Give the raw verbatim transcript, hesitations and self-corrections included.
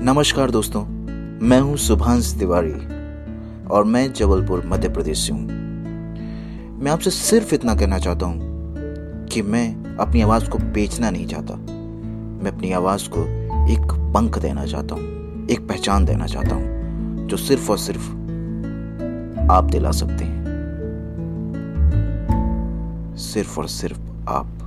नमस्कार दोस्तों, मैं हूं सुभाष तिवारी और मैं जबलपुर मध्य प्रदेश से हूं। मैं आपसे सिर्फ इतना कहना चाहता हूं कि मैं अपनी आवाज़ को बेचना नहीं चाहता। मैं अपनी आवाज़ को एक पंख देना चाहता हूं, एक पहचान देना चाहता हूं जो सिर्फ और सिर्फ आप दिला सकते हैं, सिर्फ और सिर्फ आप।